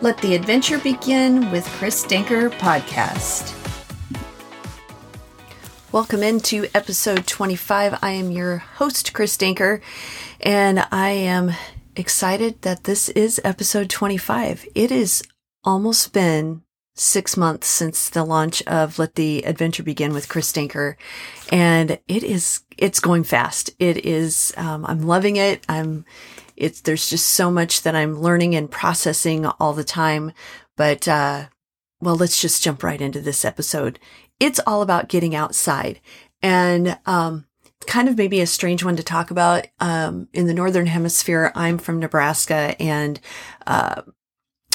Let the Adventure Begin with Chris Denker podcast. Welcome into episode 25. I am your host, Chris Denker, and I am excited that this is episode 25. It is almost been 6 months since the launch of Let the Adventure Begin with Chris Denker, and it's going fast. It is, I'm loving it. There's just so much that I'm learning and processing all the time, but, well, let's just jump right into this episode. It's all about getting outside, and, kind of maybe a strange one to talk about. In the Northern Hemisphere, I'm from Nebraska, and,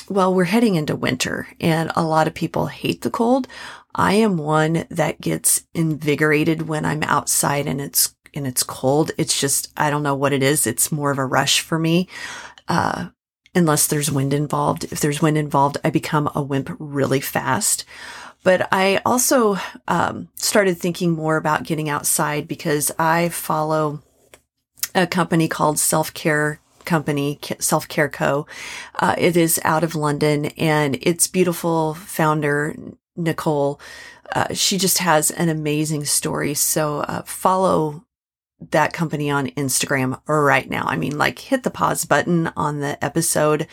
well, we're heading into winter, and a lot of people hate the cold. I am one that gets invigorated when I'm outside and it's cold. It's just, I don't know what it is. It's more of a rush for me. Unless there's wind involved. If there's wind involved, I become a wimp really fast. But I also, started thinking more about getting outside because I follow a company called Self Care Co. It is out of London, and its beautiful founder, Nicole, she just has an amazing story. So, follow that company on Instagram right now. I mean, like, hit the pause button on the episode,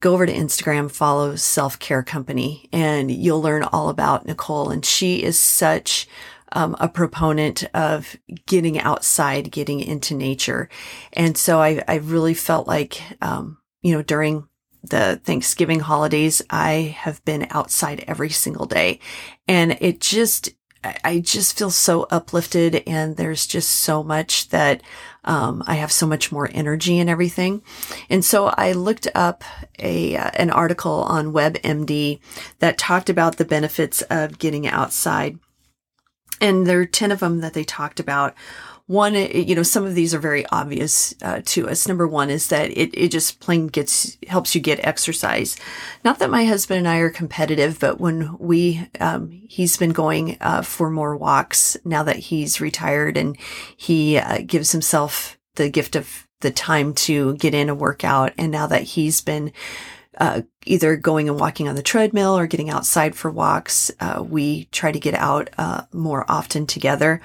go over to Instagram, follow Self Care Company, and you'll learn all about Nicole. And she is such a proponent of getting outside, getting into nature. And so I really felt like, during the Thanksgiving holidays, I have been outside every single day, and I just feel so uplifted, and there's just so much that, I have so much more energy and everything. And so I looked up an article on WebMD that talked about the benefits of getting outside. And there are 10 of them that they talked about. One, some of these are very obvious to us. Number one is that it just plain helps you get exercise. Not that my husband and I are competitive, but when he's been going for more walks now that he's retired, and he gives himself the gift of the time to get in a workout. And now that he's been either going and walking on the treadmill or getting outside for walks, we try to get out more often together,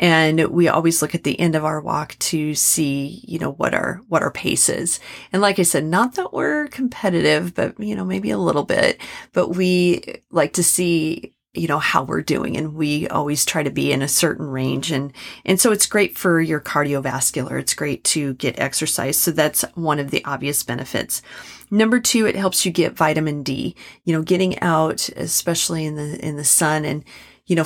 and we always look at the end of our walk to see, what our pace is. And like I said, not that we're competitive, but maybe a little bit. But we like to see, how we're doing, and we always try to be in a certain range, and so it's great for your cardiovascular. It's great to get exercise. So that's one of the obvious benefits. Number two, it helps you get vitamin D. Getting out, especially in the sun, and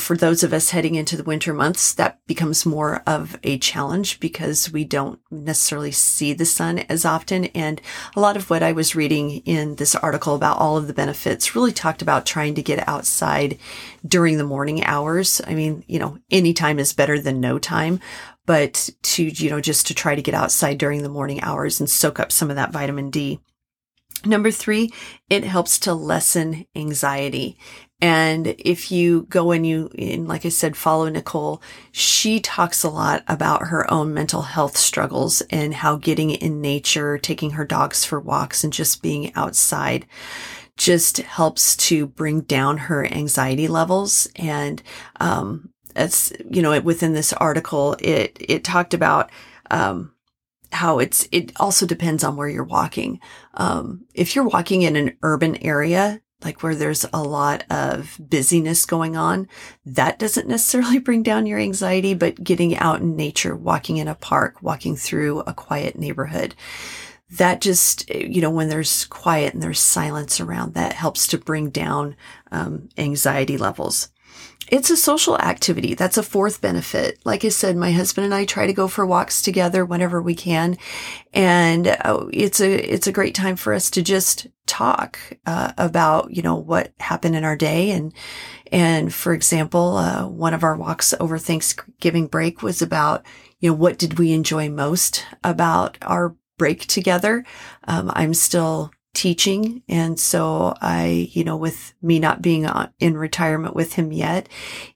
for those of us heading into the winter months, that becomes more of a challenge because we don't necessarily see the sun as often. And a lot of what I was reading in this article about all of the benefits really talked about trying to get outside during the morning hours. I mean, any time is better than no time, but to try to get outside during the morning hours and soak up some of that vitamin D. Number three, it helps to lessen anxiety. And if you go and like I said, follow Nicole, she talks a lot about her own mental health struggles and how getting in nature, taking her dogs for walks, and just being outside just helps to bring down her anxiety levels. And, that's, within this article, it talked about, how it also depends on where you're walking. If you're walking in an urban area, like where there's a lot of busyness going on, that doesn't necessarily bring down your anxiety, but getting out in nature, walking in a park, walking through a quiet neighborhood, that just, when there's quiet and there's silence around, that helps to bring down anxiety levels. It's a social activity. That's a fourth benefit. Like I said, my husband and I try to go for walks together whenever we can. And it's a great time for us to just talk about, what happened in our day. And for example, one of our walks over Thanksgiving break was about, what did we enjoy most about our break together? I'm still teaching. And so I, you know, with me not being in retirement with him yet,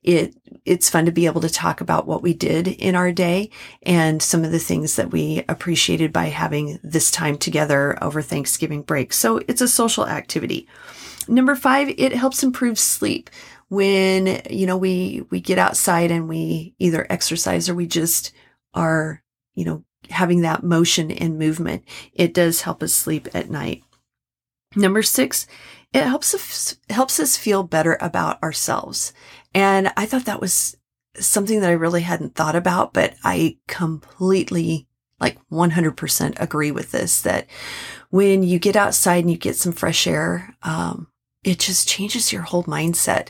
it's fun to be able to talk about what we did in our day and some of the things that we appreciated by having this time together over Thanksgiving break. So it's a social activity. Number 5, it helps improve sleep. When, you know, we get outside and we either exercise or we just are, you know, having that motion and movement, it does help us sleep at night. Number 6, it helps us feel better about ourselves. And I thought that was something that I really hadn't thought about, but I completely, like 100% agree with this, that when you get outside and you get some fresh air, it just changes your whole mindset.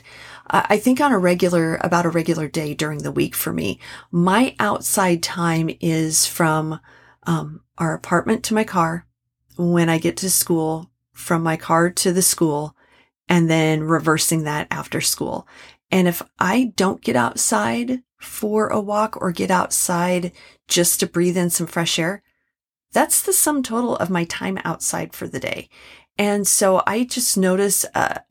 I think on a regular day during the week for me, my outside time is from our apartment to my car, when I get to school, from my car to the school, and then reversing that after school. And if I don't get outside for a walk or get outside just to breathe in some fresh air, that's the sum total of my time outside for the day. And so I just notice a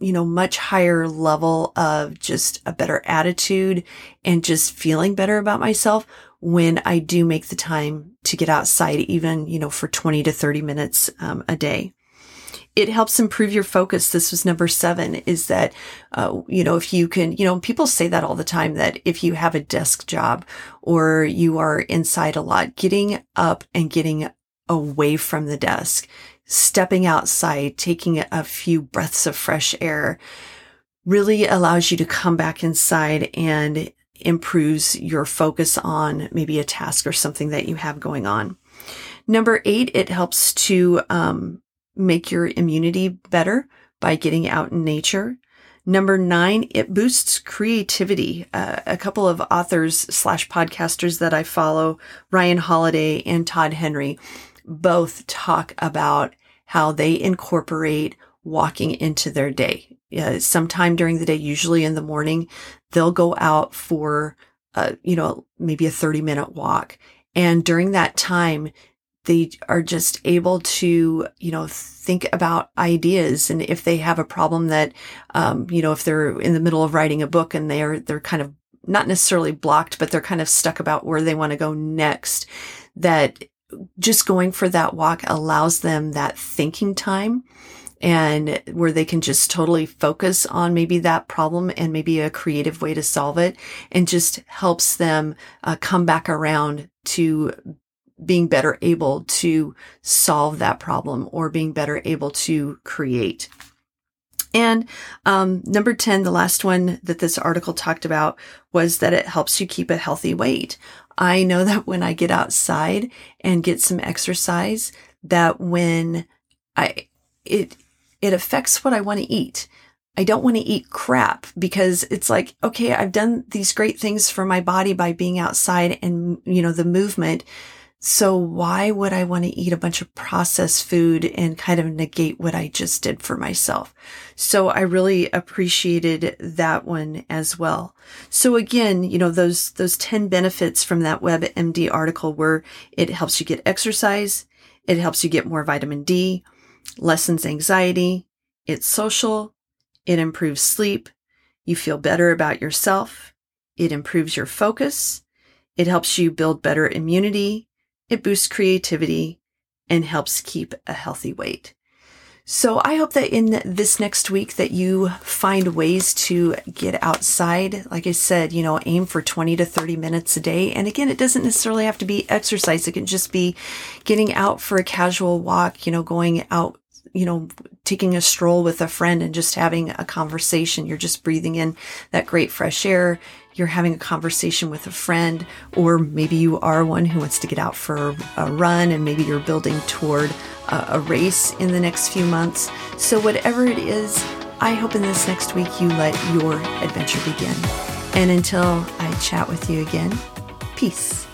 you know, much higher level of just a better attitude and just feeling better about myself when I do make the time to get outside, even, you know, for 20 to 30 minutes a day. It helps improve your focus. This was number 7, is that, you know, if you can, you know, people say that all the time, that if you have a desk job or you are inside a lot, getting up and getting away from the desk, stepping outside, taking a few breaths of fresh air really allows you to come back inside and improves your focus on maybe a task or something that you have going on. Number 8, it helps to make your immunity better by getting out in nature. Number 9, it boosts creativity. A couple of authors / podcasters that I follow, Ryan Holiday and Todd Henry, both talk about how they incorporate walking into their day. Sometime during the day, usually in the morning, they'll go out for, you know, maybe a 30-minute walk. And during that time, they are just able to, you know, think about ideas. And if they have a problem that, you know, if they're in the middle of writing a book and they're kind of not necessarily blocked, but they're kind of stuck about where they want to go next, that just going for that walk allows them that thinking time, and where they can just totally focus on maybe that problem and maybe a creative way to solve it, and just helps them come back around to being better able to solve that problem or being better able to create. And number 10, the last one that this article talked about, was that it helps you keep a healthy weight. I know that when I get outside and get some exercise, that when it affects what I want to eat. I don't want to eat crap, because it's like, okay, I've done these great things for my body by being outside and, you know, the movement. So why would I want to eat a bunch of processed food and kind of negate what I just did for myself? So I really appreciated that one as well. So again, you know, those 10 benefits from that WebMD article were: it helps you get exercise, it helps you get more vitamin D, lessens anxiety, it's social, it improves sleep, you feel better about yourself, it improves your focus, it helps you build better immunity, it boosts creativity, and helps keep a healthy weight. So I hope that in this next week that you find ways to get outside. Like I said, you know, aim for 20 to 30 minutes a day. And again, it doesn't necessarily have to be exercise. It can just be getting out for a casual walk, you know, going out, you know, taking a stroll with a friend and just having a conversation. You're just breathing in that great fresh air. You're having a conversation with a friend, or maybe you are one who wants to get out for a run, and maybe you're building toward a race in the next few months. So whatever it is, I hope in this next week you let your adventure begin. And until I chat with you again, peace.